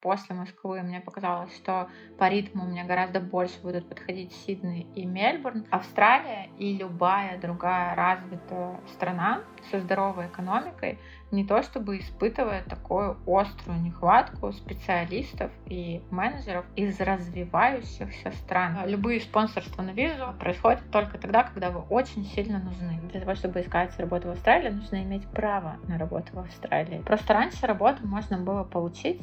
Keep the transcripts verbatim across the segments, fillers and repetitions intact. После Москвы мне показалось, что по ритму мне гораздо больше будут подходить Сидней и Мельбурн. Австралия и любая другая развитая страна со здоровой экономикой не то чтобы испытывает такую острую нехватку специалистов и менеджеров из развивающихся стран. Любые спонсорства на визу происходят только тогда, когда вы очень сильно нужны. Для того, чтобы искать работу в Австралии, нужно иметь право на работу в Австралии. Просто раньше работу можно было получить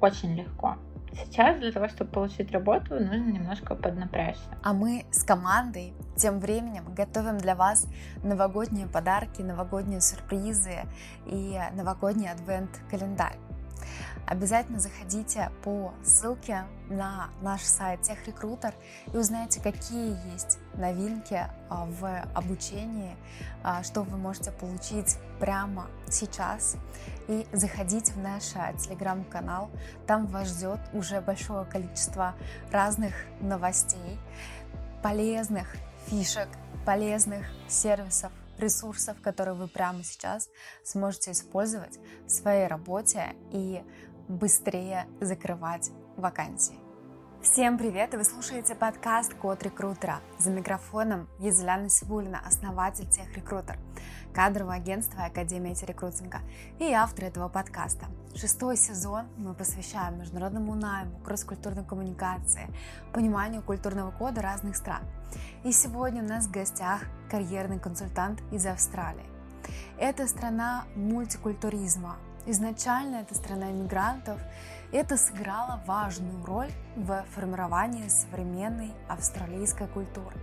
очень легко. Сейчас для того, чтобы получить работу, нужно немножко поднапрячься. А мы с командой тем временем готовим для вас новогодние подарки, новогодние сюрпризы и новогодний адвент-календарь. Обязательно заходите по ссылке на наш сайт Техрекрутер и узнаете, какие есть новинки в обучении, что вы можете получить прямо сейчас. И заходите в наш телеграм-канал, там вас ждет уже большое количество разных новостей, полезных фишек, полезных сервисов, ресурсов, которые вы прямо сейчас сможете использовать в своей работе и быстрее закрывать вакансии. Всем привет! И вы слушаете подкаст «Код Рекрутера». За микрофоном Язиля Сивулина, основатель Техрекрутер, кадрового агентства Академия Техрекрутинга и автор этого подкаста. Шестой сезон мы посвящаем международному найму, кросс-культурной коммуникации, пониманию культурного кода разных стран. И сегодня у нас в гостях карьерный консультант из Австралии. Это страна мультикультуризма. Изначально это страна иммигрантов. Это сыграло важную роль в формировании современной австралийской культуры.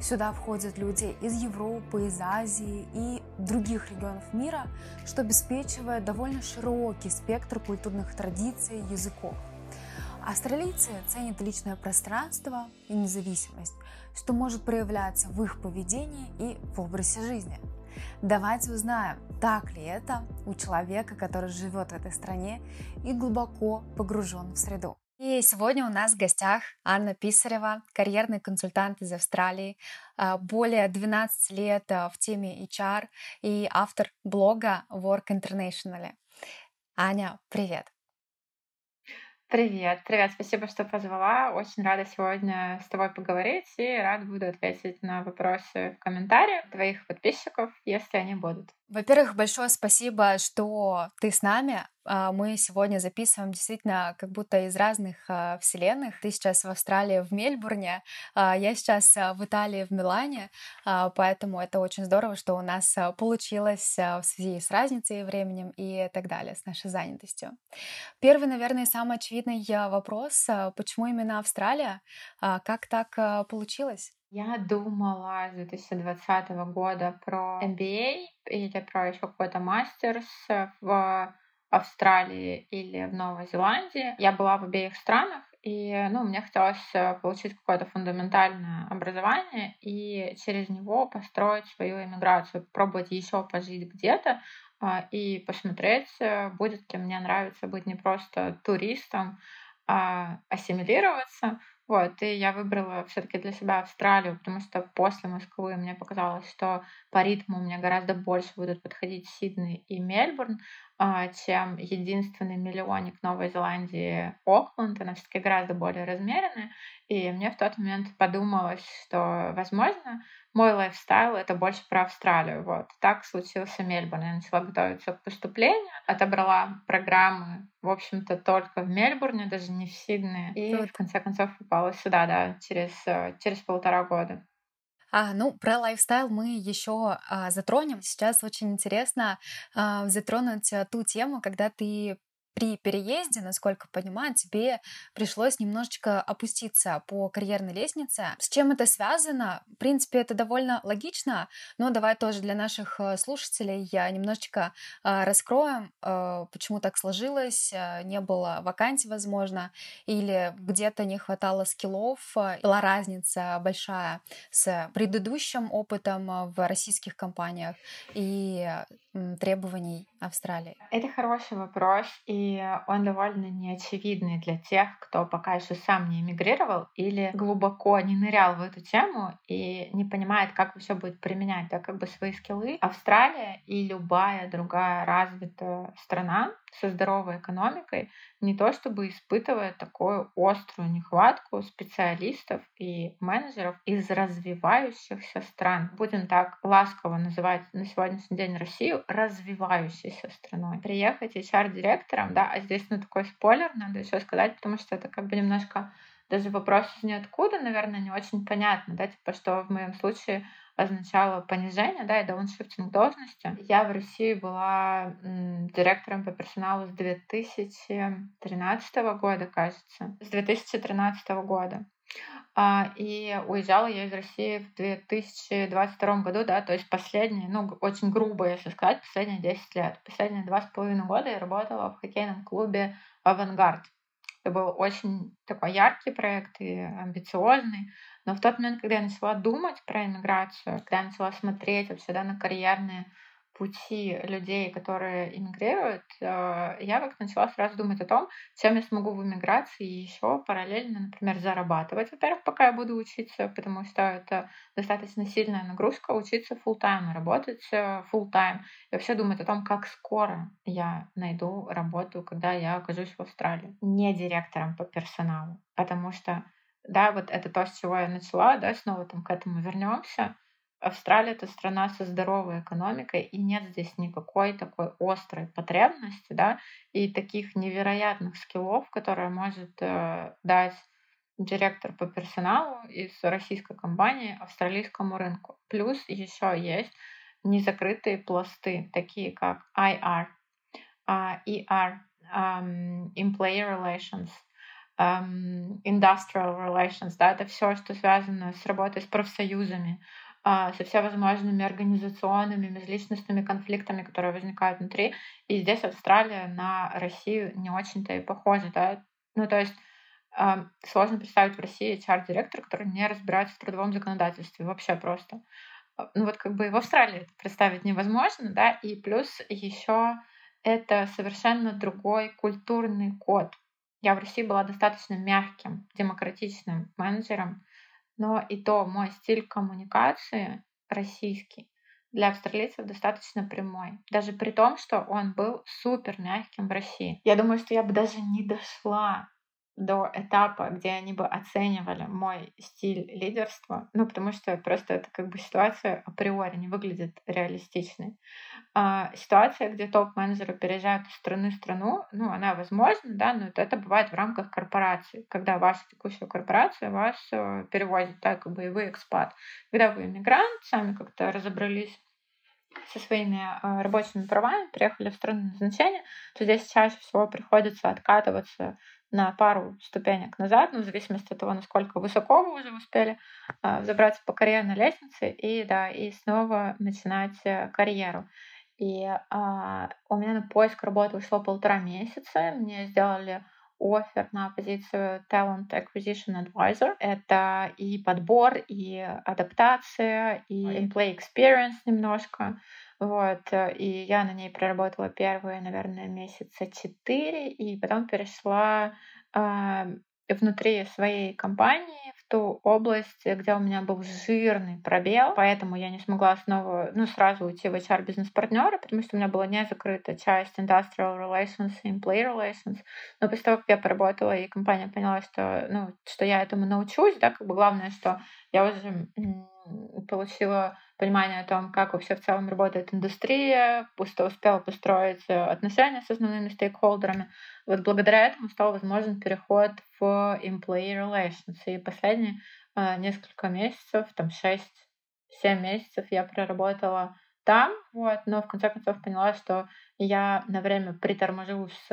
Сюда входят люди из Европы, из Азии и других регионов мира, что обеспечивает довольно широкий спектр культурных традиций и языков. Австралийцы ценят личное пространство и независимость, что может проявляться в их поведении и в образе жизни. Давайте узнаем, так ли это у человека, который живет в этой стране и глубоко погружен в среду. И сегодня у нас в гостях Анна Писарева, карьерный консультант из Австралии, более двенадцать лет в теме эйч ар и автор блога Work Internationally. Аня, привет! Привет, привет, спасибо, что позвала. Очень рада сегодня с тобой поговорить и рада буду ответить на вопросы в комментариях твоих подписчиков, если они будут. Во-первых, большое спасибо, что ты с нами. Мы сегодня записываем действительно как будто из разных вселенных. Ты сейчас в Австралии, в Мельбурне, я сейчас в Италии, в Милане, поэтому это очень здорово, что у нас получилось в связи с разницей временем и так далее, с нашей занятостью. Первый, наверное, самый очевидный вопрос, почему именно Австралия? Как так получилось? Я думала с две тысячи двадцатого года про эм би эй или про еще какой-то мастерс в Австралии или в Новой Зеландии. Я была в обеих странах, и ну, мне хотелось получить какое-то фундаментальное образование и через него построить свою эмиграцию, попробовать еще пожить где-то и посмотреть, будет ли мне нравится быть не просто туристом, а ассимилироваться. Вот, и я выбрала все-таки для себя Австралию, потому что после Москвы мне показалось, что по ритму мне гораздо больше будут подходить Сидней и Мельбурн, чем единственный миллионник Новой Зеландии Окленд. Она все-таки гораздо более размеренная. И мне в тот момент подумалось, что, возможно, мой лайфстайл — это больше про Австралию. Вот. Так случился Мельбурн. Я начала готовиться к поступлению, отобрала программы, в общем-то, только в Мельбурне, даже не в Сиднее. И вот. В конце концов попала сюда, да, через, через полтора года. А, ну, про лайфстайл мы еще а, затронем. Сейчас очень интересно а, затронуть ту тему, когда ты при переезде, насколько понимаю, тебе пришлось немножечко опуститься по карьерной лестнице. С чем это связано? В принципе, это довольно логично, но давай тоже для наших слушателей я немножечко раскроем, почему так сложилось, не было вакансий, возможно, или где-то не хватало скиллов, была разница большая с предыдущим опытом в российских компаниях и требований Австралии. Это хороший вопрос, и он довольно неочевидный для тех, кто пока еще сам не эмигрировал или глубоко не нырял в эту тему и не понимает, как все будет применять, да, как бы свои скиллы. Австралия и любая другая развитая страна со здоровой экономикой не то чтобы испытывая такую острую нехватку специалистов и менеджеров из развивающихся стран. Будем так ласково называть на сегодняшний день Россию развивающейся страной. Приехать эйч ар-директором, да, а здесь ну такой спойлер, надо еще сказать, потому что это как бы немножко даже вопрос из ниоткуда, наверное, не очень понятно, да, типа, что в моем случае означало понижение, да, и дауншифтинг должности. Я в России была м, директором по персоналу с две тысячи тринадцатого года, кажется, с две тысячи тринадцатого года. А, и уезжала я из России в две тысячи двадцать втором году, да, то есть последние, ну, очень грубо, если сказать, последние десять лет. Последние два с половиной года я работала в хоккейном клубе «Авангард». Это был очень такой яркий проект и амбициозный. Но в тот момент, когда я начала думать про иммиграцию, когда я начала смотреть вообще, да, на карьерные пути людей, которые иммигрируют, я как начала сразу думать о том, чем я смогу в иммиграции еще параллельно, например, зарабатывать. Во-первых, пока я буду учиться, потому что это достаточно сильная нагрузка, учиться фулл-тайм, работать фулл-тайм. И вообще думать о том, как скоро я найду работу, когда я окажусь в Австралии. Не директором по персоналу, потому что, да, вот это то, с чего я начала, да, снова там к этому вернемся. Австралия — это страна со здоровой экономикой, и нет здесь никакой такой острой потребности, да, и таких невероятных скиллов, которые может э, дать директор по персоналу из российской компании австралийскому рынку. Плюс еще есть незакрытые пласты, такие как ай ар, и ар, um, Employee Relations, um, Industrial Relations, да, это все, что связано с работой с профсоюзами, со всевозможными организационными, межличностными конфликтами, которые возникают внутри. И здесь Австралия на Россию не очень-то и похожа. Да? Ну, то есть э, сложно представить в России эйч ар-директора, который не разбирается в трудовом законодательстве вообще просто. Ну, вот как бы и в Австралии представить невозможно, да, и плюс еще это совершенно другой культурный код. Я в России была достаточно мягким, демократичным менеджером, но и то мой стиль коммуникации российский для австралийцев достаточно прямой, даже при том, что он был супер мягким в России. Я думаю, что я бы даже не дошла до этапа, где они бы оценивали мой стиль лидерства, ну, потому что просто это как бы ситуация априори не выглядит реалистичной. А, ситуация, где топ-менеджеры переезжают из страны в страну, ну, она возможна, да, но это бывает в рамках корпорации, когда ваша текущая корпорация вас перевозит, да, как бы и вы экспат. Когда вы иммигрант, сами как-то разобрались со своими э, рабочими правами, приехали в страну назначения, то здесь чаще всего приходится откатываться на пару ступенек назад, ну, в зависимости от того, насколько высоко вы уже успели э, забраться по карьерной лестнице, и, да, и снова начинать карьеру. И э, у меня на поиск работы ушло полтора месяца, мне сделали оффер на позицию Talent Acquisition Advisor. Это и подбор, и адаптация, и employee experience немножко. Вот. И я на ней проработала первые, наверное, месяца четыре, и потом перешла э, внутри своей компании в ту область, где у меня был жирный пробел, поэтому я не смогла снова, ну, сразу уйти в эйч ар-бизнес-партнера, потому что у меня была не закрыта часть Industrial Relations и Employee Relations. Но после того, как я поработала, и компания поняла, что, ну, что я этому научусь, да, как бы главное, что я уже получила понимание о том, как вообще в целом работает индустрия, пусто успела построить отношения с основными стейкхолдерами. Вот благодаря этому стал возможен переход в Employee Relations. И последние э, несколько месяцев, там шесть-семь месяцев я проработала там, вот, но в конце концов поняла, что я на время приторможу с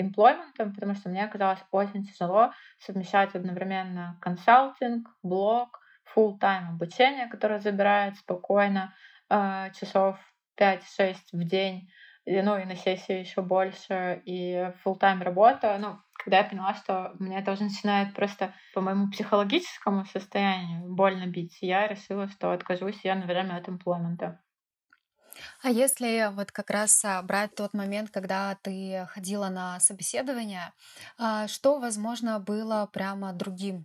employment, потому что мне оказалось очень тяжело совмещать одновременно консалтинг, блог, фулл-тайм обучение, которое забирает спокойно э, часов пять-шесть в день, и, ну и на сессии еще больше, и фулл-тайм работа. Ну, когда я поняла, что меня это уже начинает просто по моему психологическому состоянию больно бить, я решила, что откажусь я, наверное, от эмплоймента. А если вот как раз брать тот момент, когда ты ходила на собеседование, что, возможно, было прямо другим?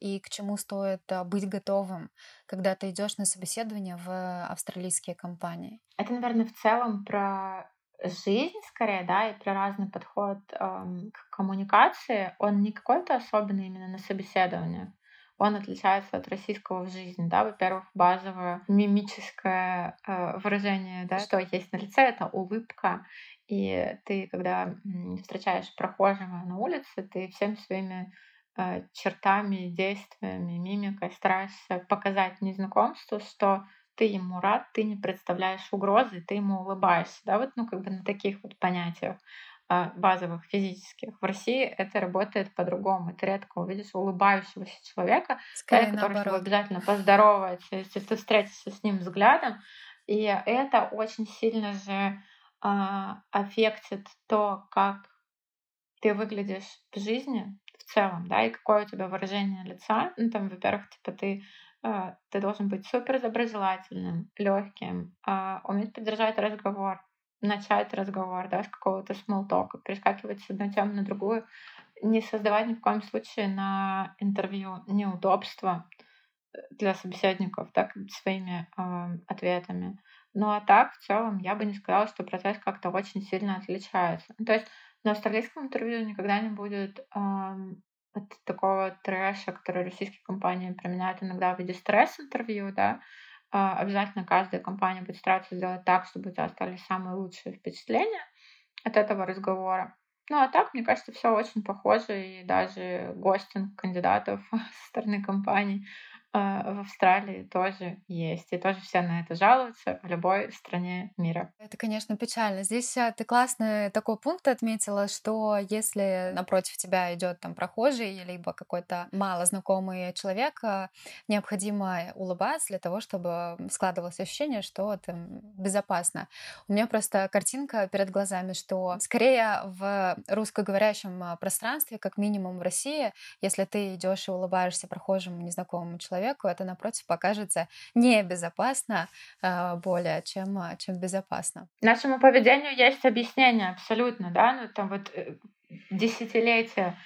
И к чему стоит быть готовым, когда ты идешь на собеседование в австралийские компании? Это, наверное, в целом про жизнь скорее, да, и преразный подход эм, к коммуникации, он не какой-то особенный именно на собеседовании. Он отличается от российского в жизни, да, во-первых, базовое мимическое э, выражение, да, что есть на лице, это улыбка, и ты, когда встречаешь прохожего на улице, ты всеми своими э, чертами, действиями, мимикой стараешься показать незнакомцу, что ты ему рад, ты не представляешь угрозы, ты ему улыбаешься, да, вот, ну, как бы на таких вот понятиях базовых, физических. В России это работает по-другому. Ты редко увидишь улыбающегося человека, скорее который обязательно поздоровается, если ты встретишься с ним взглядом. И это очень сильно же аффектит то, как ты выглядишь в жизни в целом, да, и какое у тебя выражение лица. Ну, там, во-первых, типа ты ты должен быть супер доброжелательным, легким, уметь поддержать разговор, начать разговор, да, с какого-то смолтока, перескакивать с одной темы на другую, не создавать ни в коем случае на интервью неудобства для собеседников, да, своими э, ответами. Ну а так, в целом, я бы не сказала, что процесс как-то очень сильно отличается. То есть на австралийском интервью никогда не будет э, такого трэша, который российские компании применяют иногда в виде стресс-интервью, да. Обязательно каждая компания будет стараться сделать так, чтобы у тебя остались самые лучшие впечатления от этого разговора. Ну а так, мне кажется, все очень похоже, и даже гостинг кандидатов со стороны компаний в Австралии тоже есть, и тоже все на это жалуются в любой стране мира. Это, конечно, печально. Здесь ты классный такой пункт отметила, что если напротив тебя идет там прохожий либо какой-то малознакомый человек, необходимо улыбаться для того, чтобы складывалось ощущение, что там безопасно. У меня просто картинка перед глазами, что скорее в русскоговорящем пространстве, как минимум в России, если ты идешь и улыбаешься прохожему незнакомому человеку, человеку, это, напротив, покажется небезопасно более, чем, чем безопасно. Нашему поведению есть объяснение абсолютно, да, ну там вот десятилетия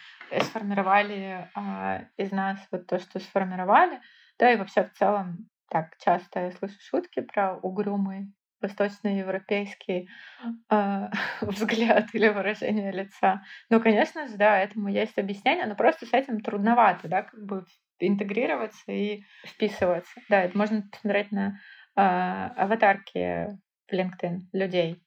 сформировали э, из нас вот то, что сформировали, да, и вообще в целом так часто я слышу шутки про угрюмый восточноевропейский э, взгляд или выражение лица. Ну, конечно же, да, этому есть объяснение, но просто с этим трудновато, да, как бы интегрироваться и вписываться. Да, это можно посмотреть на э, аватарки в LinkedIn людей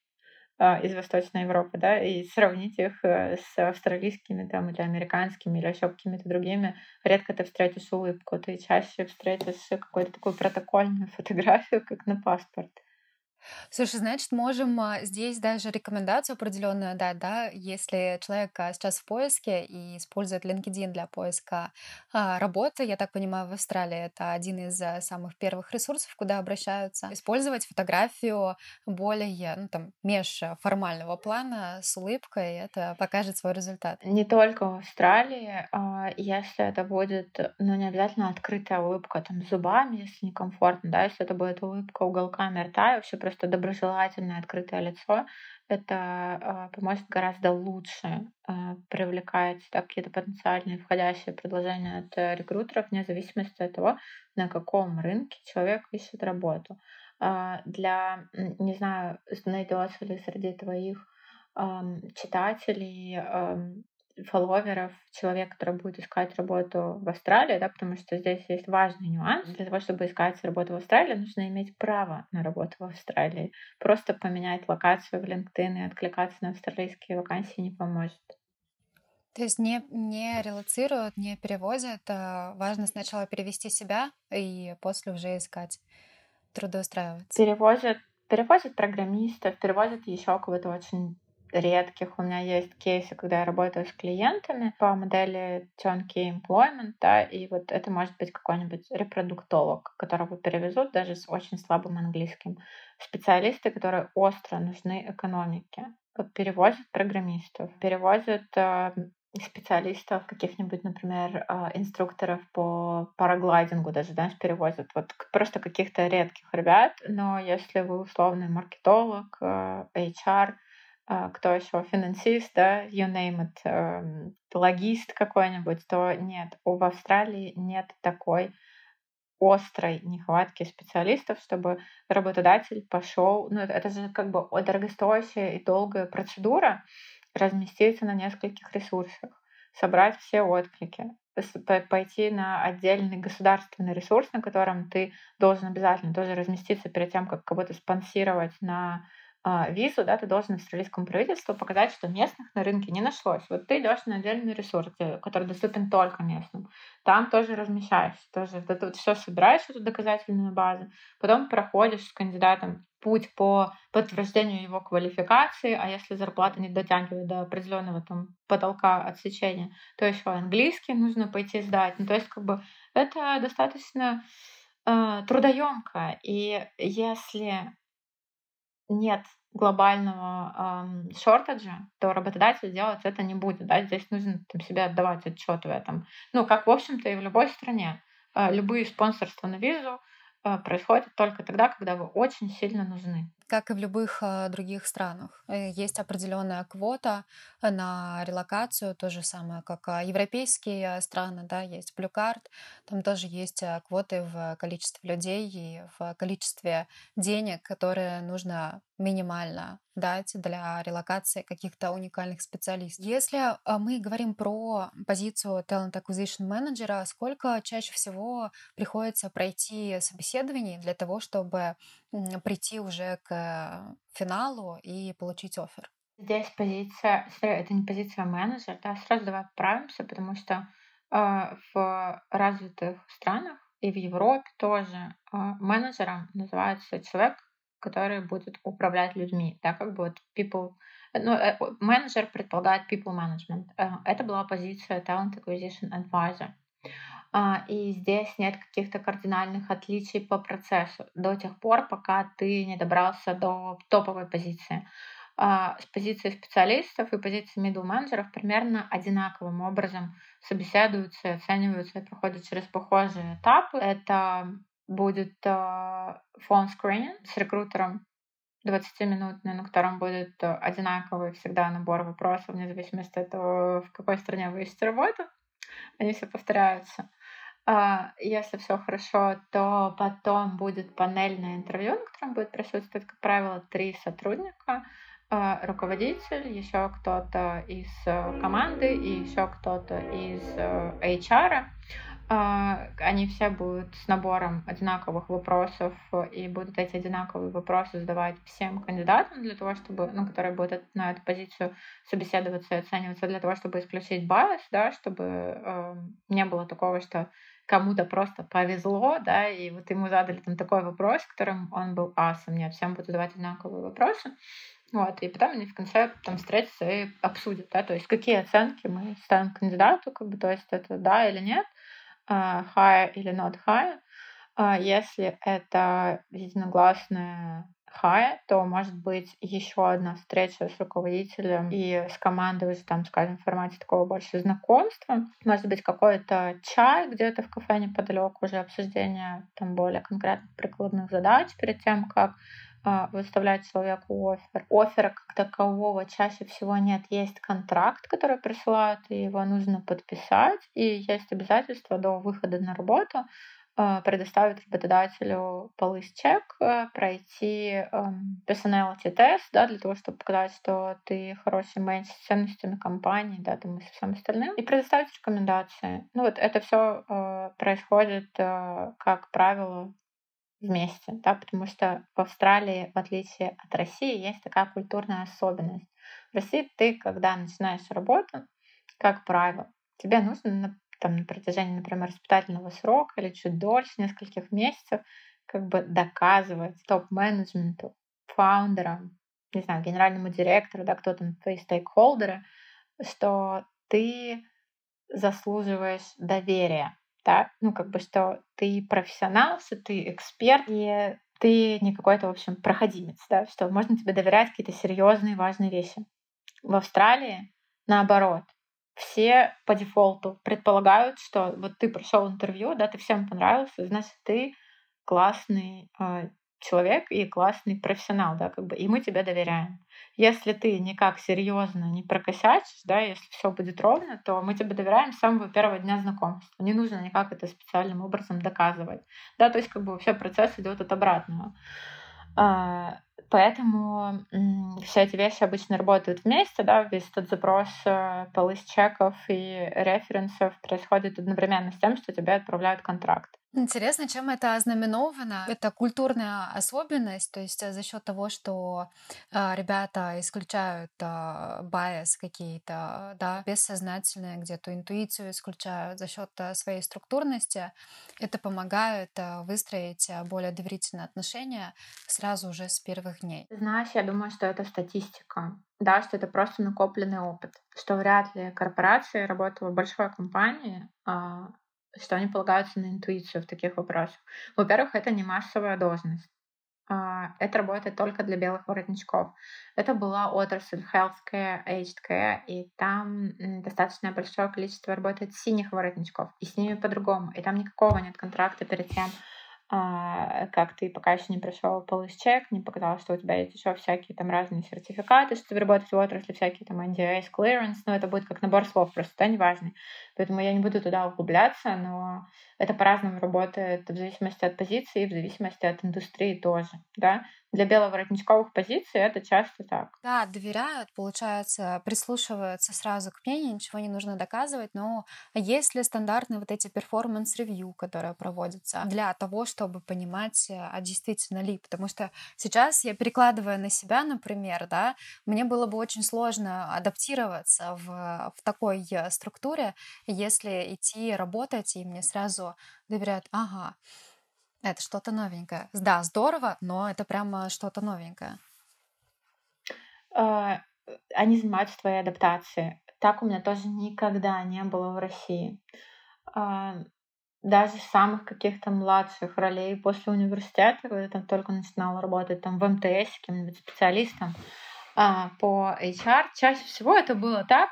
э, из Восточной Европы, да, и сравнить их э, с австралийскими там, или американскими, или еще какими-то другими. Редко ты встретишь улыбку, ты чаще встретишь какую-то такую протокольную фотографию, как на паспорт. Слушай, значит, можем здесь даже рекомендацию определенную дать, да, если человек сейчас в поиске и использует LinkedIn для поиска работы, я так понимаю, в Австралии это один из самых первых ресурсов, куда обращаются, использовать фотографию более, ну, там, межформального плана с улыбкой, это покажет свой результат. Не только в Австралии, если это будет, ну, не обязательно открытая улыбка, там, зубами, если некомфортно, да, если это будет улыбка уголками рта, и вообще просто что доброжелательное открытое лицо, это э, поможет гораздо лучше э, привлекать, да, какие-то потенциальные входящие предложения от рекрутеров, вне зависимости от того, на каком рынке человек ищет работу. Э, для, не знаю, найдется ли среди твоих э, читателей, э, фолловеров человек, который будет искать работу в Австралии, да, потому что здесь есть важный нюанс. Для того, чтобы искать работу в Австралии, нужно иметь право на работу в Австралии. Просто поменять локацию в LinkedIn и откликаться на австралийские вакансии не поможет. То есть не, не релоцируют, не перевозят. Важно сначала перевести себя и после уже искать, трудоустраиваться. Перевозят, перевозят программистов, перевозят еще кого-то очень редких. У меня есть кейсы, когда я работаю с клиентами по модели turnkey employment, да, и вот это может быть какой-нибудь репродуктолог, которого перевезут даже с очень слабым английским. Специалисты, которые остро нужны экономике. Перевозят программистов, перевозят э, специалистов, каких-нибудь, например, э, инструкторов по параглайдингу даже, да, перевозят вот просто каких-то редких ребят, но если вы условный маркетолог, э, эйч ар, кто еще, финансист, да, you name it, логист какой-нибудь, то нет, в Австралии нет такой острой нехватки специалистов, чтобы работодатель пошел, ну это же как бы дорогостоящая и долгая процедура, разместиться на нескольких ресурсах, собрать все отклики, пойти на отдельный государственный ресурс, на котором ты должен обязательно тоже разместиться перед тем, как кого-то спонсировать на э, визу, да, ты должен австралийскому правительству показать, что местных на рынке не нашлось. Вот ты идешь на отдельный ресурс, который доступен только местным. Там тоже размещаешься, тоже ты тут все собираешь, эту доказательную базу, потом проходишь с кандидатом путь по подтверждению его квалификации, а если зарплата не дотягивает до определенного там потолка отсечения, то еще английский нужно пойти сдать. Ну, то есть, как бы это достаточно э, трудоемко. И если нет глобального э, шортаджа, то работодатель делать это не будет. Да? Здесь нужно там, себя отдавать отчет в этом. Ну, как, в общем-то, и в любой стране. Э, любые спонсорства на визу происходит только тогда, когда вы очень сильно нужны. Как и в любых других странах. Есть определенная квота на релокацию, то же самое, как европейские страны, да, есть Blue Card, там тоже есть квоты в количестве людей и в количестве денег, которые нужно минимально дать для релокации каких-то уникальных специалистов. Если мы говорим про позицию Talent Acquisition Manager, сколько чаще всего приходится пройти собеседований для того, чтобы прийти уже к финалу и получить оффер? Здесь позиция, это не позиция менеджера, да, сразу давай поправимся, потому что э, в развитых странах и в Европе тоже э, менеджером называется человек, который будет управлять людьми, да, как бы вот people, ну, э, менеджер предполагает people management. Э, это была позиция Talent Acquisition Advisor. И здесь нет каких-то кардинальных отличий по процессу до тех пор, пока ты не добрался до топовой позиции. С позиции специалистов и позиции middle-менеджеров примерно одинаковым образом собеседуются, оцениваются и проходят через похожие этапы. Это будет фон-скрининг с рекрутером двадцатиминутный, на котором будет одинаковый всегда набор вопросов, вне зависимости от того, в какой стране вы ищете работу. Они все повторяются. Если все хорошо, то потом будет панельное интервью, на котором будет присутствовать, как правило, три сотрудника, руководитель, еще кто-то из команды и еще кто-то из эйч ар. Они все будут с набором одинаковых вопросов и будут эти одинаковые вопросы задавать всем кандидатам, для того, чтобы, ну, которые будут на эту позицию собеседоваться и оцениваться, для того, чтобы исключить байс, да, чтобы э, не было такого, что кому-то просто повезло, да, и вот ему задали там такой вопрос, которым он был асом. Нет, всем будут задавать одинаковые вопросы. Вот, и потом они в конце там встретятся и обсудят, да, то есть какие оценки мы ставим кандидату, как бы, то есть это да или нет, higher или not higher. Если это единогласное higher, то может быть еще одна встреча с руководителем и с командой, уже там, скажем, в формате такого больше знакомства. Может быть какой-то чай где-то в кафе неподалеку, уже обсуждение там более конкретных прикладных задач перед тем, как выставлять человеку оффер. Оффера как такового чаще всего нет. Есть контракт, который присылают, и его нужно подписать, и есть обязательство до выхода на работу предоставить работодателю полис-чек, пройти персоналити-тест, да, для того, чтобы показать, что ты хороший матч с ценностями компании, да, там и со всем остальным, и предоставить рекомендации. Ну вот это все происходит, как правило, вместе, да, потому что в Австралии, в отличие от России, есть такая культурная особенность. В России ты, когда начинаешь работу, как правило, тебе нужно там, на протяжении, например, испытательного срока или чуть дольше, нескольких месяцев, как бы доказывать топ-менеджменту, фаундерам, не знаю, генеральному директору, да, кто там твои стейкхолдеры, что ты заслуживаешь доверия. Да? Ну, как бы, что ты профессионал, что ты эксперт, и ты не какой-то, в общем, проходимец, да, что можно тебе доверять какие-то серьезные важные вещи. В Австралии, наоборот, все по дефолту предполагают, что вот ты прошел интервью, да, ты всем понравился, значит, ты классный э, человек и классный профессионал, да, как бы, и мы тебе доверяем. если ты никак серьезно не прокосячишь, да, если все будет ровно, то мы тебе доверяем с самого первого дня знакомства. Не нужно никак это специальным образом доказывать. Да, то есть как бы вообще процесс идет от обратного. Поэтому все эти вещи обычно работают вместе, да, весь этот запрос полис чеков и референсов происходит одновременно с тем, что тебе отправляют контракт. Интересно, чем это ознаменовано? Это культурная особенность, то есть за счет того, что э, ребята исключают э, байс какие-то, да, бессознательные, где-то интуицию исключают за счет э, своей структурности. Это помогает э, выстроить более доверительные отношения сразу уже с первых дней. Знаешь, я думаю, что это статистика. Да, что это просто накопленный опыт. Что вряд ли корпорации, работала в большой компании, э, что они полагаются на интуицию в таких вопросах. Во-первых, это не массовая должность. Это работает только для белых воротничков. Это была отрасль healthcare, aged care, и там достаточно большое количество работает синих воротничков, и с ними по-другому. И там никакого нет контракта перед тем, как ты пока еще не пришел полис чек, не показал, что у тебя есть еще всякие там разные сертификаты, что ты работаешь в отрасли, всякие там эн ди эй эс, clearance, но это будет как набор слов просто, да, неважно. Поэтому я не буду туда углубляться, но это по-разному работает в зависимости от позиции и в зависимости от индустрии тоже, да. Для беловоротничковых позиций это часто так. Да, доверяют, получается, прислушиваются сразу к мнению, ничего не нужно доказывать, но есть ли стандартные вот эти перформанс-ревью, которые проводятся для того, чтобы понимать, а действительно ли? Потому что сейчас я перекладываю на себя, например, да, мне было бы очень сложно адаптироваться в, в такой структуре, если идти работать, и мне сразу доверяют, ага, это что-то новенькое. Да, здорово, но это прямо что-то новенькое. Они занимаются твоей адаптацией. Так у меня тоже никогда не было в России. Даже самых каких-то младших ролей после университета, когда я там только начинала работать там, в эм тэ эс каким-нибудь специалистом по эйч ар, чаще всего это было так.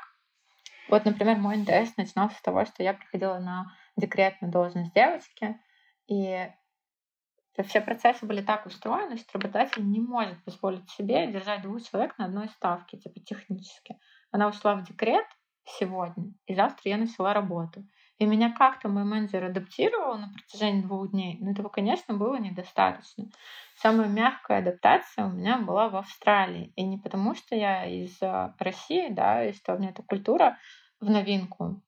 Вот, например, мой эн тэ эс начинался с того, что я приходила на декретную должность девочки, и все процессы были так устроены, что работодатель не может позволить себе держать двух человек на одной ставке, типа технически. Она ушла в декрет сегодня, и завтра я начала работу. И меня как-то мой менеджер адаптировал на протяжении двух дней, но этого, конечно, было недостаточно. Самая мягкая адаптация у меня была в Австралии. И не потому, что я из России, да, и что у меня эта культура в новинку,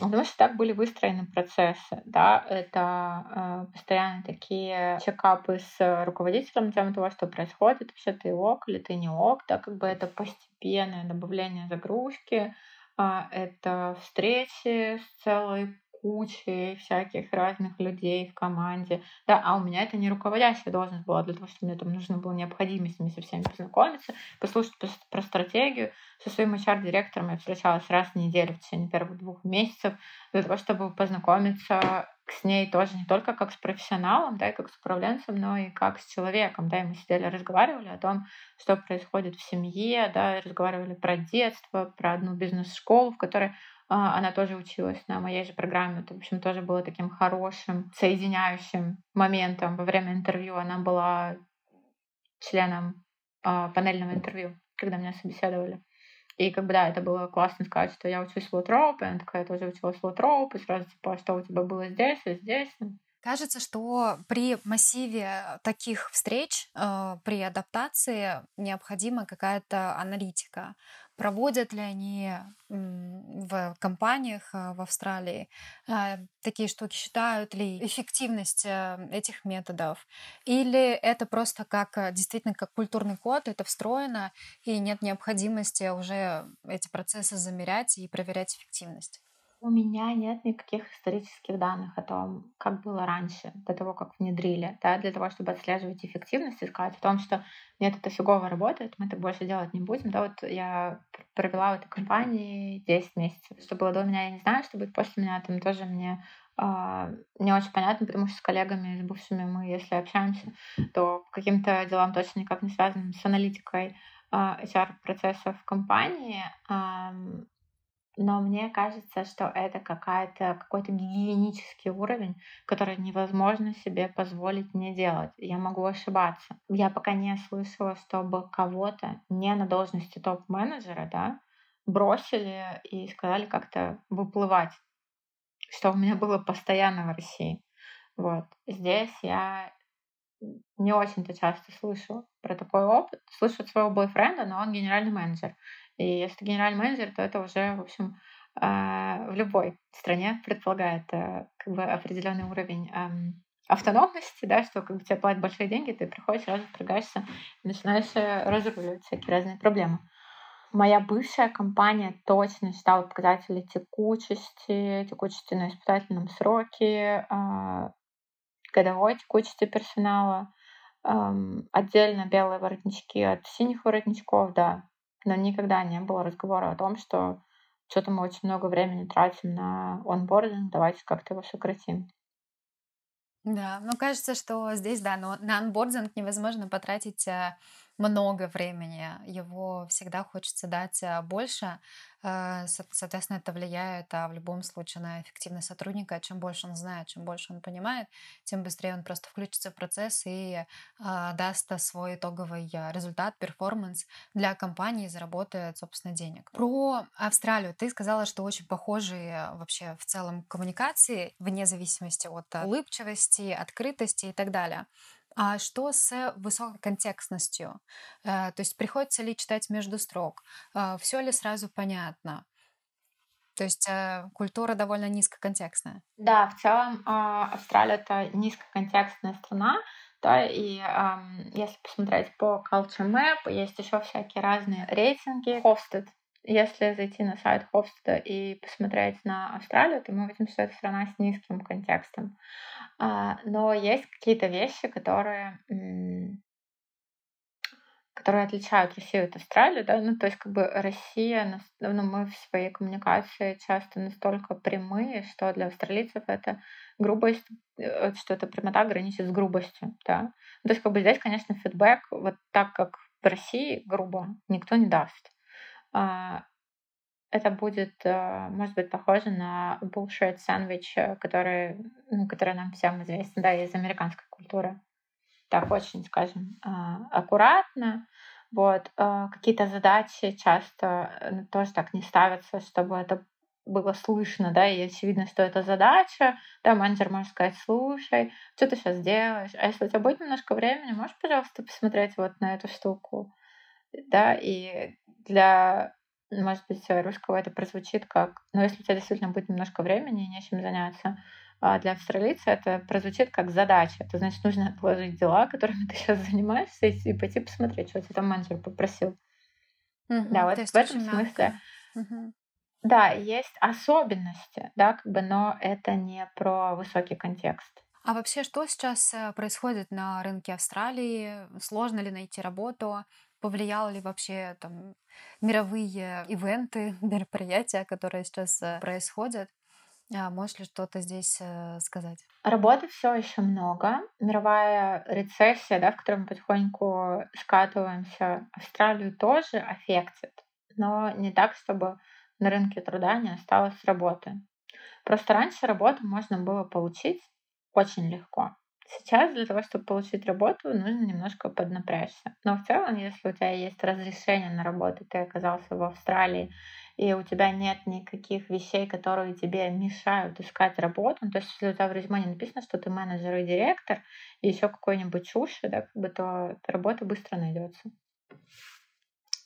потому что так были выстроены процессы, да, это э, постоянно такие чекапы с руководителем на тему того, что происходит, вообще ты ок или ты не ок, да, как бы это постепенное добавление загрузки, э, это встречи с целой кучей всяких разных людей в команде, да, а у меня это не руководящая должность была, для того, что мне там нужно было необходимость со всеми познакомиться, послушать про стратегию. Со своим эйч ар-директором я встречалась раз в неделю в течение первых двух месяцев для того, чтобы познакомиться с ней тоже не только как с профессионалом, да, и как с управленцем, но и как с человеком, да, и мы сидели, разговаривали о том, что происходит в семье, да, разговаривали про детство, про одну бизнес-школу, в которой она тоже училась на моей же программе. Это, в общем, тоже было таким хорошим, соединяющим моментом. Во время интервью она была членом э, панельного интервью, когда меня собеседовали. И как бы, да, это было классно сказать, что я учусь в Лотроп, и она такая, я тоже училась в Лотроп, и сразу типа, что у тебя было здесь и здесь. Кажется, что при массиве таких встреч, э, при адаптации необходима какая-то аналитика. Проводят ли они в компаниях в Австралии такие штуки, считают ли эффективность этих методов? Или это просто как действительно как культурный код, это встроено, и нет необходимости уже эти процессы замерять и проверять эффективность? У меня нет никаких исторических данных о том, как было раньше, до того, как внедрили, да, для того, чтобы отслеживать эффективность и сказать о том, что нет, это фигово работает, мы так больше делать не будем. Да, вот я провела в этой компании десять месяцев. Что было до меня, я не знаю, что будет после меня, там тоже мне э, не очень понятно, потому что с коллегами, с бывшими мы, если общаемся, то по каким-то делам точно никак не связанным с аналитикой э, эйч ар-процессов в компании, э, Но мне кажется, что это какая-то, какой-то гигиенический уровень, который невозможно себе позволить не делать. Я могу ошибаться. Я пока не слышала, чтобы кого-то не на должности топ-менеджера, да, бросили и сказали как-то выплывать, что у меня было постоянно в России. Вот. Здесь я не очень-то часто слышу про такой опыт. Слышу от своего бойфренда, но он генеральный менеджер. И если генеральный менеджер, то это уже, в общем, в любой стране предполагает как бы определенный уровень автономности, да, что как бы тебе платят большие деньги, ты приходишь, сразу впрягаешься, начинаешь разруливать всякие разные проблемы. Моя бывшая компания точно считала показатели текучести, текучести на испытательном сроке, годовой текучести персонала, отдельно белые воротнички от синих воротничков, да. Но никогда не было разговора о том, что что-то мы очень много времени тратим на онбординг, давайте как-то его сократим. Да, ну кажется, что здесь, да, но на онбординг невозможно потратить много времени, его всегда хочется дать больше, соответственно, это влияет в любом случае на эффективность сотрудника, чем больше он знает, чем больше он понимает, тем быстрее он просто включится в процесс и даст свой итоговый результат, перформанс для компании и заработает, собственно, денег. Про Австралию ты сказала, что очень похожие вообще в целом коммуникации, вне зависимости от улыбчивости, открытости и так далее. А что с высокой контекстностью? То есть приходится ли читать между строк? Все ли сразу понятно? То есть культура довольно низкоконтекстная. Да, в целом Австралия — это низкоконтекстная страна. Да, и если посмотреть по Culture Map, есть еще всякие разные рейтинги. Hofstede. Если зайти на сайт Hofstede и посмотреть на Австралию, то мы увидим, что это страна с низким контекстом. Но есть какие-то вещи, которые, которые отличают Россию от Австралии. Да? Ну, то есть как бы Россия, ну, мы в своей коммуникации часто настолько прямые, что для австралийцев это грубость, что эта прямота граничит с грубостью. Да? Ну, то есть как бы здесь, конечно, фидбэк вот так, как в России, грубо, никто не даст. Это будет, может быть, похоже на bullshit сэндвич, который, ну, который нам всем известен, да, из американской культуры. Так очень, скажем, аккуратно. Вот. Какие-то задачи часто тоже так не ставятся, чтобы это было слышно, да, и очевидно, что это задача, да, менеджер может сказать: слушай, что ты сейчас делаешь? А если у тебя будет немножко времени, можешь, пожалуйста, посмотреть вот на эту штуку? Да, и для, может быть, русского это прозвучит как, ну, если у тебя действительно будет немножко времени и нечем заняться, а для австралийца это прозвучит как задача. Это значит, нужно отложить дела, которыми ты сейчас занимаешься, и пойти посмотреть, что тебя там менеджер попросил. Угу, да, вот в этом смысле. Угу. Да, есть особенности, да, как бы, но это не про высокий контекст. А вообще, что сейчас происходит на рынке Австралии? Сложно ли найти работу? Повлияло ли вообще там мировые ивенты, мероприятия, которые сейчас происходят? Можешь ли что-то здесь сказать? Работы все еще много. Мировая рецессия, да, в которой мы потихоньку скатываемся, Австралию тоже аффектит, но не так, чтобы на рынке труда не осталось работы. Просто раньше работу можно было получить очень легко. Сейчас для того, чтобы получить работу, нужно немножко поднапрячься. Но в целом, если у тебя есть разрешение на работу, ты оказался в Австралии, и у тебя нет никаких вещей, которые тебе мешают искать работу, ну, то есть если у тебя в резюме не написано, что ты менеджер и директор, и еще какой-нибудь чуши, да, как бы, то работа быстро найдется.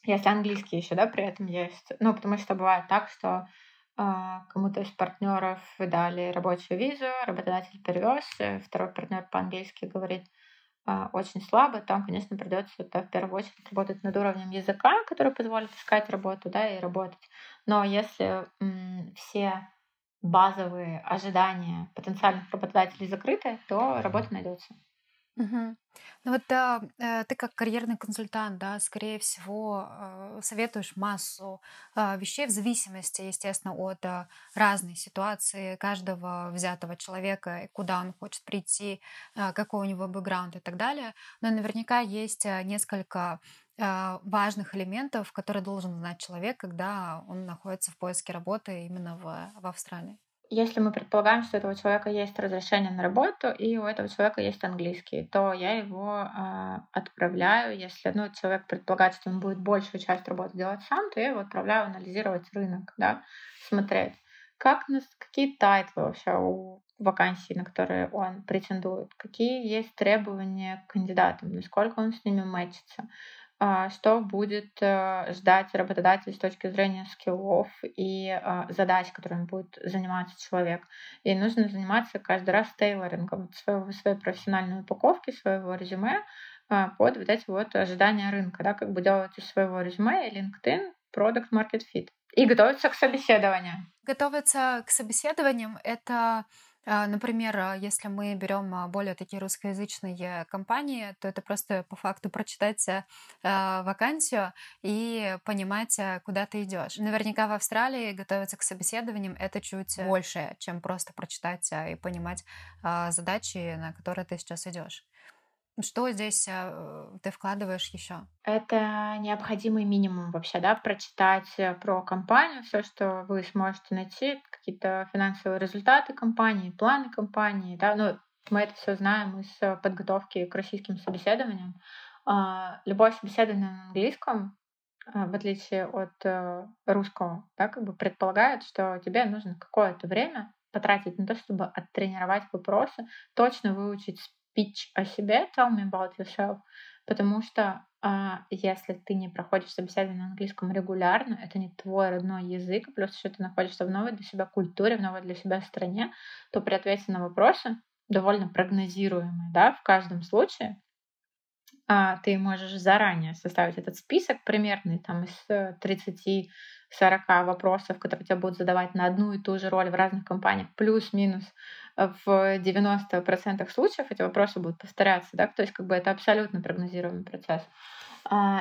Если английский еще, да, при этом есть. Ну, потому что бывает так, что кому-то из партнеров дали рабочую визу, работодатель перевез, второй партнер по-английски говорит очень слабо, там, конечно, придется в первую очередь работать над уровнем языка, который позволит искать работу, да, и работать. Но если м- все базовые ожидания потенциальных работодателей закрыты, то работа найдется. Угу. Ну вот да, ты как карьерный консультант, да, скорее всего, советуешь массу вещей в зависимости, естественно, от разной ситуации каждого взятого человека, куда он хочет прийти, какой у него бэкграунд и так далее. Но наверняка есть несколько важных элементов, которые должен знать человек, когда он находится в поиске работы именно в, в Австралии? Если мы предполагаем, что у этого человека есть разрешение на работу и у этого человека есть английский, то я его э, отправляю, если ну, человек предполагает, что он будет большую часть работы делать сам, то я его отправляю анализировать рынок, да, смотреть, как, какие тайтлы вообще у вакансий, на которые он претендует, какие есть требования к кандидатам, насколько он с ними мэтчится, что будет ждать работодатель с точки зрения скиллов и задач, которыми будет заниматься человек. И нужно заниматься каждый раз тейлорингом своего, своей профессиональной упаковки, своего резюме под вот эти вот ожидания рынка. Да, как бы делать из своего резюме и LinkedIn Product Market Fit. И готовиться к собеседованию. Готовиться к собеседованиям — это... Например, если мы берем более такие русскоязычные компании, то это просто по факту прочитать вакансию и понимать, куда ты идешь. Наверняка в Австралии готовиться к собеседованиям это чуть больше, чем просто прочитать и понимать задачи, на которые ты сейчас идешь. Что здесь ты вкладываешь еще? Это необходимый минимум вообще, да, прочитать про компанию, все, что вы сможете найти, какие-то финансовые результаты компании, планы компании, да, ну, мы это все знаем из подготовки к российским собеседованиям. Любое собеседование на английском, в отличие от русского, да, как бы предполагает, что тебе нужно какое-то время потратить на то, чтобы оттренировать вопросы, точно выучить pitch о себе, tell me about yourself, потому что а, если ты не проходишь собеседование на английском регулярно, это не твой родной язык, плюс еще ты находишься в новой для себя культуре, в новой для себя стране, то при ответе на вопросы, довольно прогнозируемые, да, в каждом случае, а, ты можешь заранее составить этот список примерный там из тридцати сорока вопросов, которые тебе будут задавать на одну и ту же роль в разных компаниях, плюс-минус в девяноста процентах случаев эти вопросы будут повторяться, да, то есть как бы это абсолютно прогнозируемый процесс.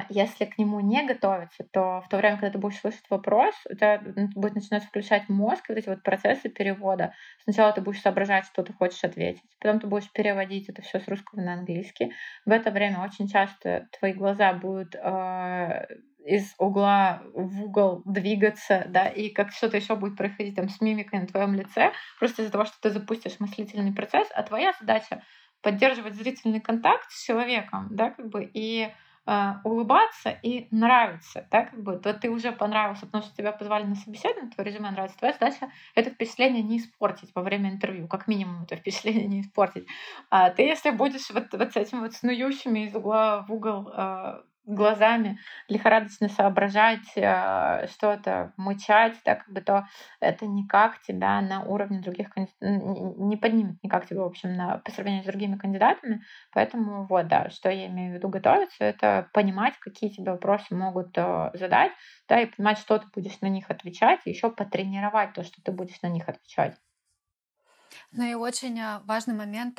Если к нему не готовиться, то в то время, когда ты будешь слышать вопрос, у тебя будет начинать включать мозг вот эти вот процессы перевода. Сначала ты будешь соображать, что ты хочешь ответить, потом ты будешь переводить это все с русского на английский. В это время очень часто твои глаза будут из угла в угол двигаться, да, и как что-то еще будет происходить там с мимикой на твоем лице, просто из-за того, что ты запустишь мыслительный процесс, а твоя задача поддерживать зрительный контакт с человеком, да, как бы, и э, улыбаться и нравиться, да, как бы, то ты уже понравился, потому что тебя позвали на собеседование, твое резюме нравится, твоя задача это впечатление не испортить во время интервью, как минимум это впечатление не испортить. А ты, если будешь вот, вот с этим вот снующими из угла в угол э, глазами лихорадочно соображать, что-то мычать, да, как бы, то это никак тебя на уровне других не поднимет, никак тебя, в общем, на, по сравнению с другими кандидатами. Поэтому вот, да, что я имею в виду готовиться, это понимать, какие тебе вопросы могут задать, да, и понимать, что ты будешь на них отвечать, и еще потренировать то, что ты будешь на них отвечать. Ну и очень важный момент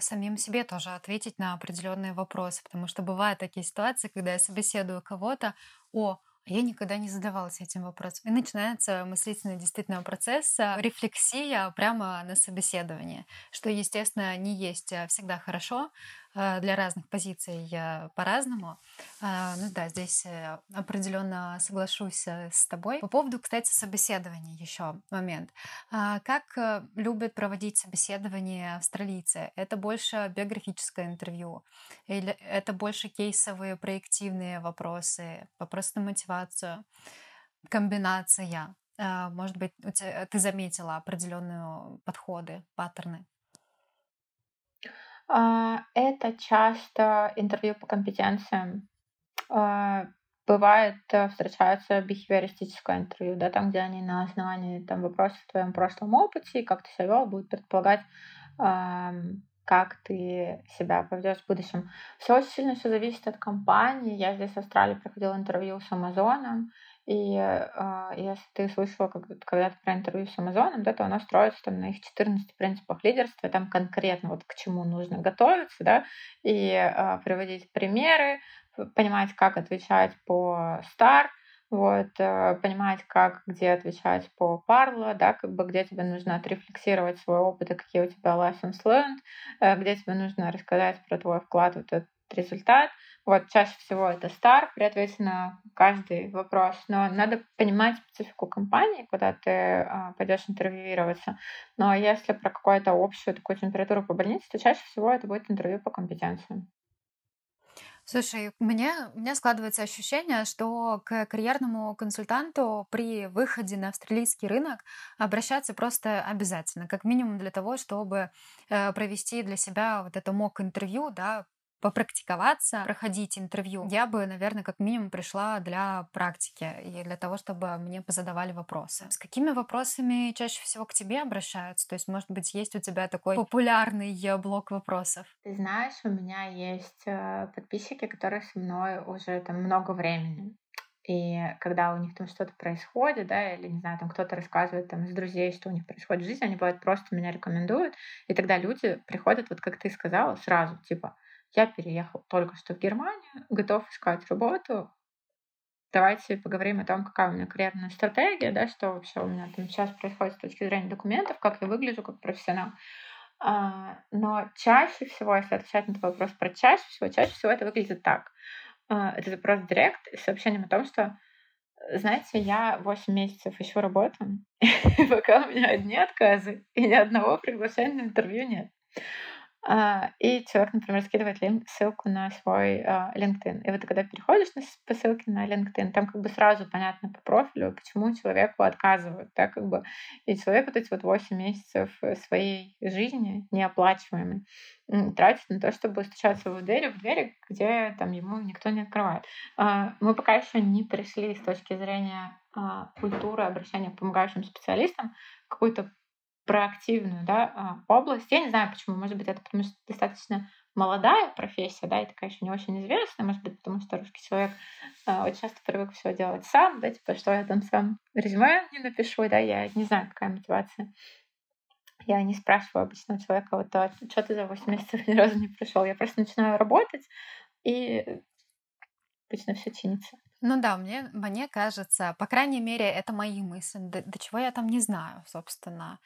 самим себе тоже ответить на определенные вопросы, потому что бывают такие ситуации, когда я собеседую кого-то, о, я никогда не задавалась этим вопросом. И начинается мыслительный действительно процесс, рефлексия прямо на собеседовании, что, естественно, не есть всегда хорошо для разных позиций по-разному. Ну да, здесь определенно соглашусь с тобой. По поводу, кстати, собеседований еще момент. Как любят проводить собеседования австралийцы? Это больше биографическое интервью? Или это больше кейсовые, проективные вопросы? Вопросы на мотивацию? Комбинация? Может быть, у тебя, ты заметила определенные подходы, паттерны? Это часто интервью по компетенциям. Бывает, встречаются бихевиористическое интервью, да, там, где они на основании там, вопросов в твоем прошлом опыте, как ты себя вел, будут предполагать, как ты себя поведешь в будущем. Все очень сильно все зависит от компании. Я здесь в Австралии проходила интервью с Амазоном. И э, если ты слышала как, когда-то про интервью с Амазоном, да, то оно строится там, на их четырнадцати принципах лидерства, там конкретно вот к чему нужно готовиться, да, и э, приводить примеры, понимать, как отвечать по стар, вот, э, понимать, как, где отвечать по парла, да, как бы, где тебе нужно отрефлексировать свой опыт и какие у тебя lessons learned, э, где тебе нужно рассказать про твой вклад в этот результат. Вот, чаще всего это стар при ответе на каждый вопрос. Но надо понимать специфику компании, куда ты а, пойдешь интервьюироваться. Но если про какую-то общую такую температуру по больнице, то чаще всего это будет интервью по компетенциям. Слушай, у меня, у меня складывается ощущение, что к карьерному консультанту при выходе на австралийский рынок обращаться просто обязательно, как минимум для того, чтобы провести для себя вот это мок-интервью, да, попрактиковаться, проходить интервью. Я бы, наверное, как минимум пришла для практики и для того, чтобы мне позадавали вопросы. С какими вопросами чаще всего к тебе обращаются? То есть, может быть, есть у тебя такой популярный блок вопросов? Ты знаешь, у меня есть подписчики, которые со мной уже там много времени. И когда у них там что-то происходит, да, или, не знаю, там кто-то рассказывает там из друзей, что у них происходит в жизни, они бывают просто меня рекомендуют. И тогда люди приходят, вот как ты сказала, сразу, типа: я переехал только что в Германию, готов искать работу. Давайте поговорим о том, какая у меня карьерная стратегия, да, что вообще у меня там сейчас происходит с точки зрения документов, как я выгляжу как профессионал. Но чаще всего, если отвечать на этот вопрос про чаще всего, чаще всего это выглядит так. Это запрос в директ с сообщением о том, что: знаете, я восемь месяцев ищу работу, пока у меня одни отказы и ни одного приглашения на интервью нет. И человек, например, скидывает ссылку на свой LinkedIn. И вот ты когда переходишь по ссылке на LinkedIn, там как бы сразу понятно по профилю, почему человеку отказывают. Да, как бы. И человек вот эти вот восемь месяцев своей жизни неоплачиваемой тратит на то, чтобы стучаться в двери, в двери, где там ему никто не открывает. Мы пока еще не пришли с точки зрения культуры обращения к помогающим специалистам какую-то проактивную, да, область. Я не знаю, почему. Может быть, это потому что достаточно молодая профессия, да, и такая еще не очень известная. Может быть, потому что русский человек э, очень часто привык все делать сам, да, типа, что я там сам резюме не напишу, да, я не знаю, какая мотивация. Я не спрашиваю обычно у человека, вот, а что ты за восемь месяцев ни разу не пришел? Я просто начинаю работать, и обычно все чинится. Ну да, мне, мне кажется, по крайней мере, это мои мысли. До, до чего я там не знаю, собственно.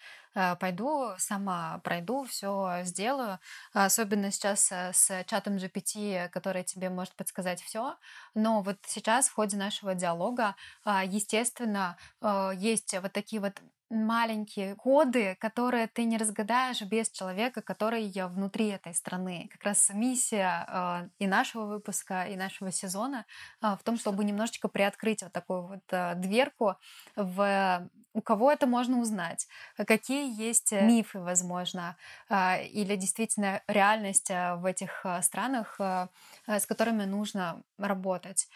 Пойду сама, пройду, все сделаю. Особенно сейчас с чатом джи пи ти, который тебе может подсказать все. Но вот сейчас в ходе нашего диалога, естественно, есть вот такие вот маленькие коды, которые ты не разгадаешь без человека, который внутри этой страны. Как раз миссия и нашего выпуска, и нашего сезона в том, чтобы немножечко приоткрыть вот такую вот дверку в... У кого это можно узнать? Какие есть мифы, возможно, или действительно реальность в этих странах, с которыми нужно работать?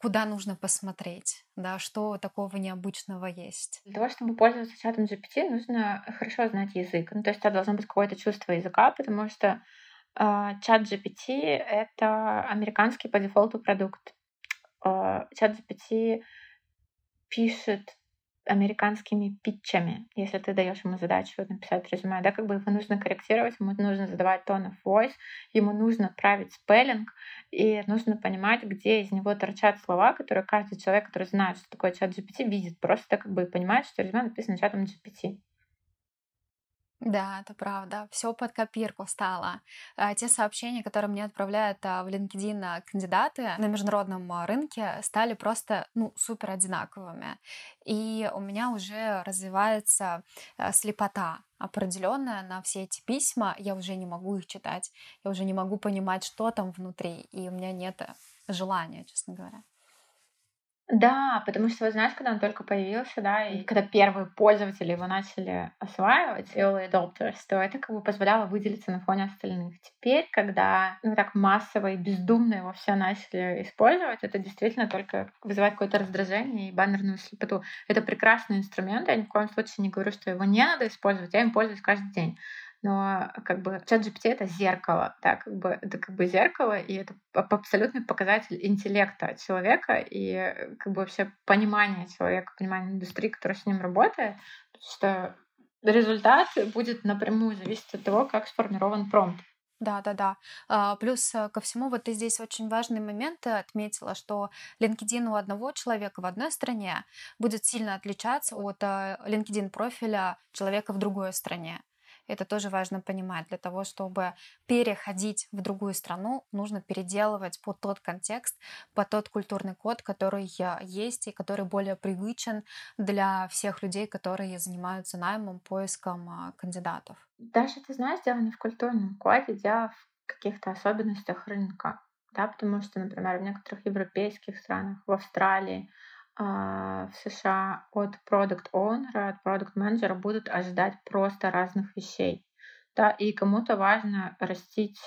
Куда нужно посмотреть? Да, что такого необычного есть? Для того, чтобы пользоваться чатом джи пи ти, нужно хорошо знать язык. Ну, то есть у тебя должно быть какое-то чувство языка, потому что чат джи пи ти — это американский по дефолту продукт. Чат джи пи ти пишет американскими питчами, если ты даешь ему задачу написать резюме, да, как бы его нужно корректировать, ему нужно задавать tone of voice, ему нужно править спеллинг, и нужно понимать, где из него торчат слова, которые каждый человек, который знает, что такое чат джи пи ти, видит, просто как бы понимает, что резюме написано чатом джи пи ти. Да, это правда. Все под копирку стало. Те сообщения, которые мне отправляют в LinkedIn кандидаты на международном рынке, стали просто, ну, супер одинаковыми. И у меня уже развивается слепота определенная на все эти письма. Я уже не могу их читать. Я уже не могу понимать, что там внутри. И у меня нет желания, честно говоря. Да, потому что, вы знаете, когда он только появился, да, и когда первые пользователи его начали осваивать, early adopters, то это как бы позволяло выделиться на фоне остальных. Теперь, когда, ну, так массово и бездумно его все начали использовать, это действительно только вызывает какое-то раздражение и баннерную слепоту. Это прекрасный инструмент, я ни в коем случае не говорю, что его не надо использовать, я им пользуюсь каждый день. Но как бы ChatGPT — это зеркало, да, как бы это как бы зеркало, и это абсолютный показатель интеллекта человека и как бы вообще понимания человека, понимания индустрии, которая с ним работает, что результат будет напрямую зависеть от того, как сформирован промпт. Да, да, да. Плюс ко всему, вот ты здесь очень важный момент отметила, что LinkedIn у одного человека в одной стране будет сильно отличаться от LinkedIn профиля человека в другой стране. Это тоже важно понимать. Для того, чтобы переходить в другую страну, нужно переделывать под тот контекст, под тот культурный код, который есть и который более привычен для всех людей, которые занимаются наймом, поиском кандидатов. Даже, ты знаешь, дело не в культурном коде, дело в каких-то особенностях рынка. Да, потому что, например, в некоторых европейских странах, в Австралии, в США от продакт-оунера, от продакт-менеджера будут ожидать просто разных вещей. Да? И кому-то важно растить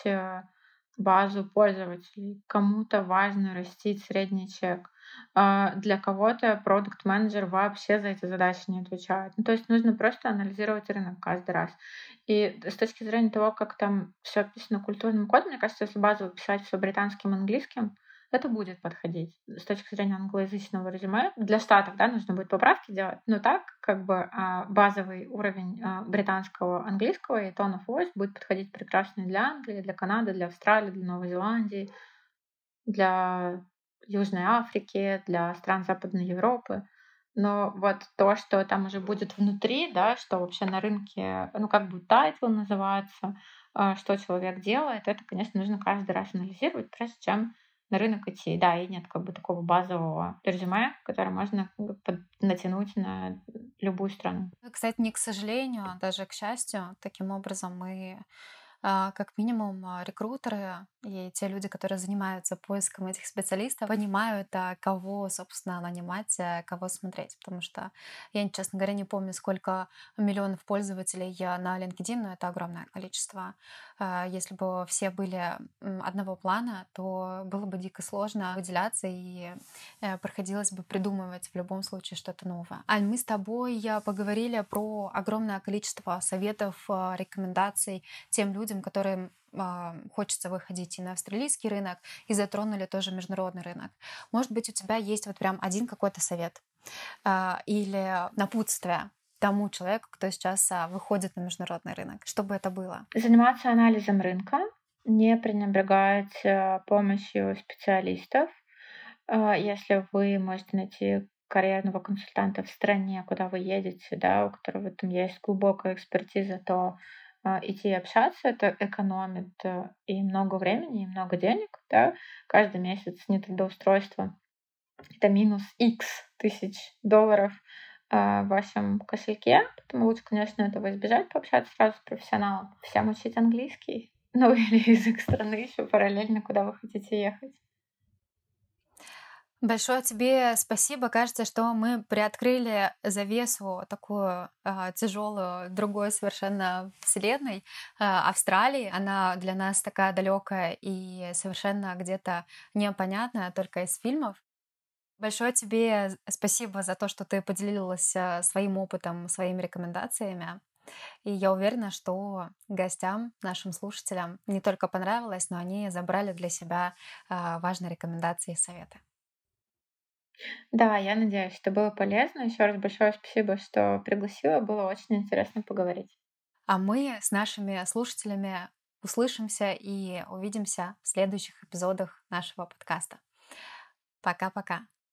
базу пользователей, кому-то важно растить средний чек. Для кого-то продакт-менеджер вообще за эти задачи не отвечает. Ну, то есть нужно просто анализировать рынок каждый раз. И с точки зрения того, как там все описано культурным кодом, мне кажется, если базово писать все британским и английским, это будет подходить с точки зрения англоязычного резюме. Для штатов, да, нужно будет поправки делать, но так как бы базовый уровень британского английского и tone of voice будет подходить прекрасно для Англии, для Канады, для Австралии, для Новой Зеландии, для Южной Африки, для стран Западной Европы. Но вот то, что там уже будет внутри, да, что вообще на рынке, ну как бы тайтл называется, что человек делает, это, конечно, нужно каждый раз анализировать, прежде чем на рынок идти, да, и нет как бы такого базового резюме, которое можно натянуть на любую страну. Кстати, не к сожалению, а даже к счастью, таким образом мы, как минимум, рекрутеры и те люди, которые занимаются поиском этих специалистов, понимают, кого, собственно, нанимать, кого смотреть. Потому что я, честно говоря, не помню, сколько миллионов пользователей на LinkedIn, но это огромное количество. Если бы все были одного плана, то было бы дико сложно выделяться и приходилось бы придумывать в любом случае что-то новое. Аль, мы с тобой поговорили про огромное количество советов, рекомендаций тем людям, которым хочется выходить и на австралийский рынок, и затронули тоже международный рынок. Может быть, у тебя есть вот прям один какой-то совет или напутствие тому человеку, кто сейчас выходит на международный рынок? Что бы это было? Заниматься анализом рынка, не пренебрегать помощью специалистов. Если вы можете найти карьерного консультанта в стране, куда вы едете, да, у которого там есть глубокая экспертиза, то идти общаться, это экономит и много времени, и много денег, да, каждый месяц нетрудоустройство. Это минус X тысяч долларов э, в вашем кошельке, поэтому лучше, конечно, этого избежать, пообщаться сразу с профессионалом. Всем учить английский, ну или язык страны еще параллельно, куда вы хотите ехать. Большое тебе спасибо. Кажется, что мы приоткрыли завесу такую э, тяжелую, другой совершенно вселенной э, Австралии. Она для нас такая далекая и совершенно где-то непонятная, только из фильмов. Большое тебе спасибо за то, что ты поделилась своим опытом, своими рекомендациями. И я уверена, что гостям, нашим слушателям не только понравилось, но они забрали для себя э, важные рекомендации и советы. Да, я надеюсь, что было полезно. Еще раз большое спасибо, что пригласила. Было очень интересно поговорить. А мы с нашими слушателями услышимся и увидимся в следующих эпизодах нашего подкаста. Пока-пока.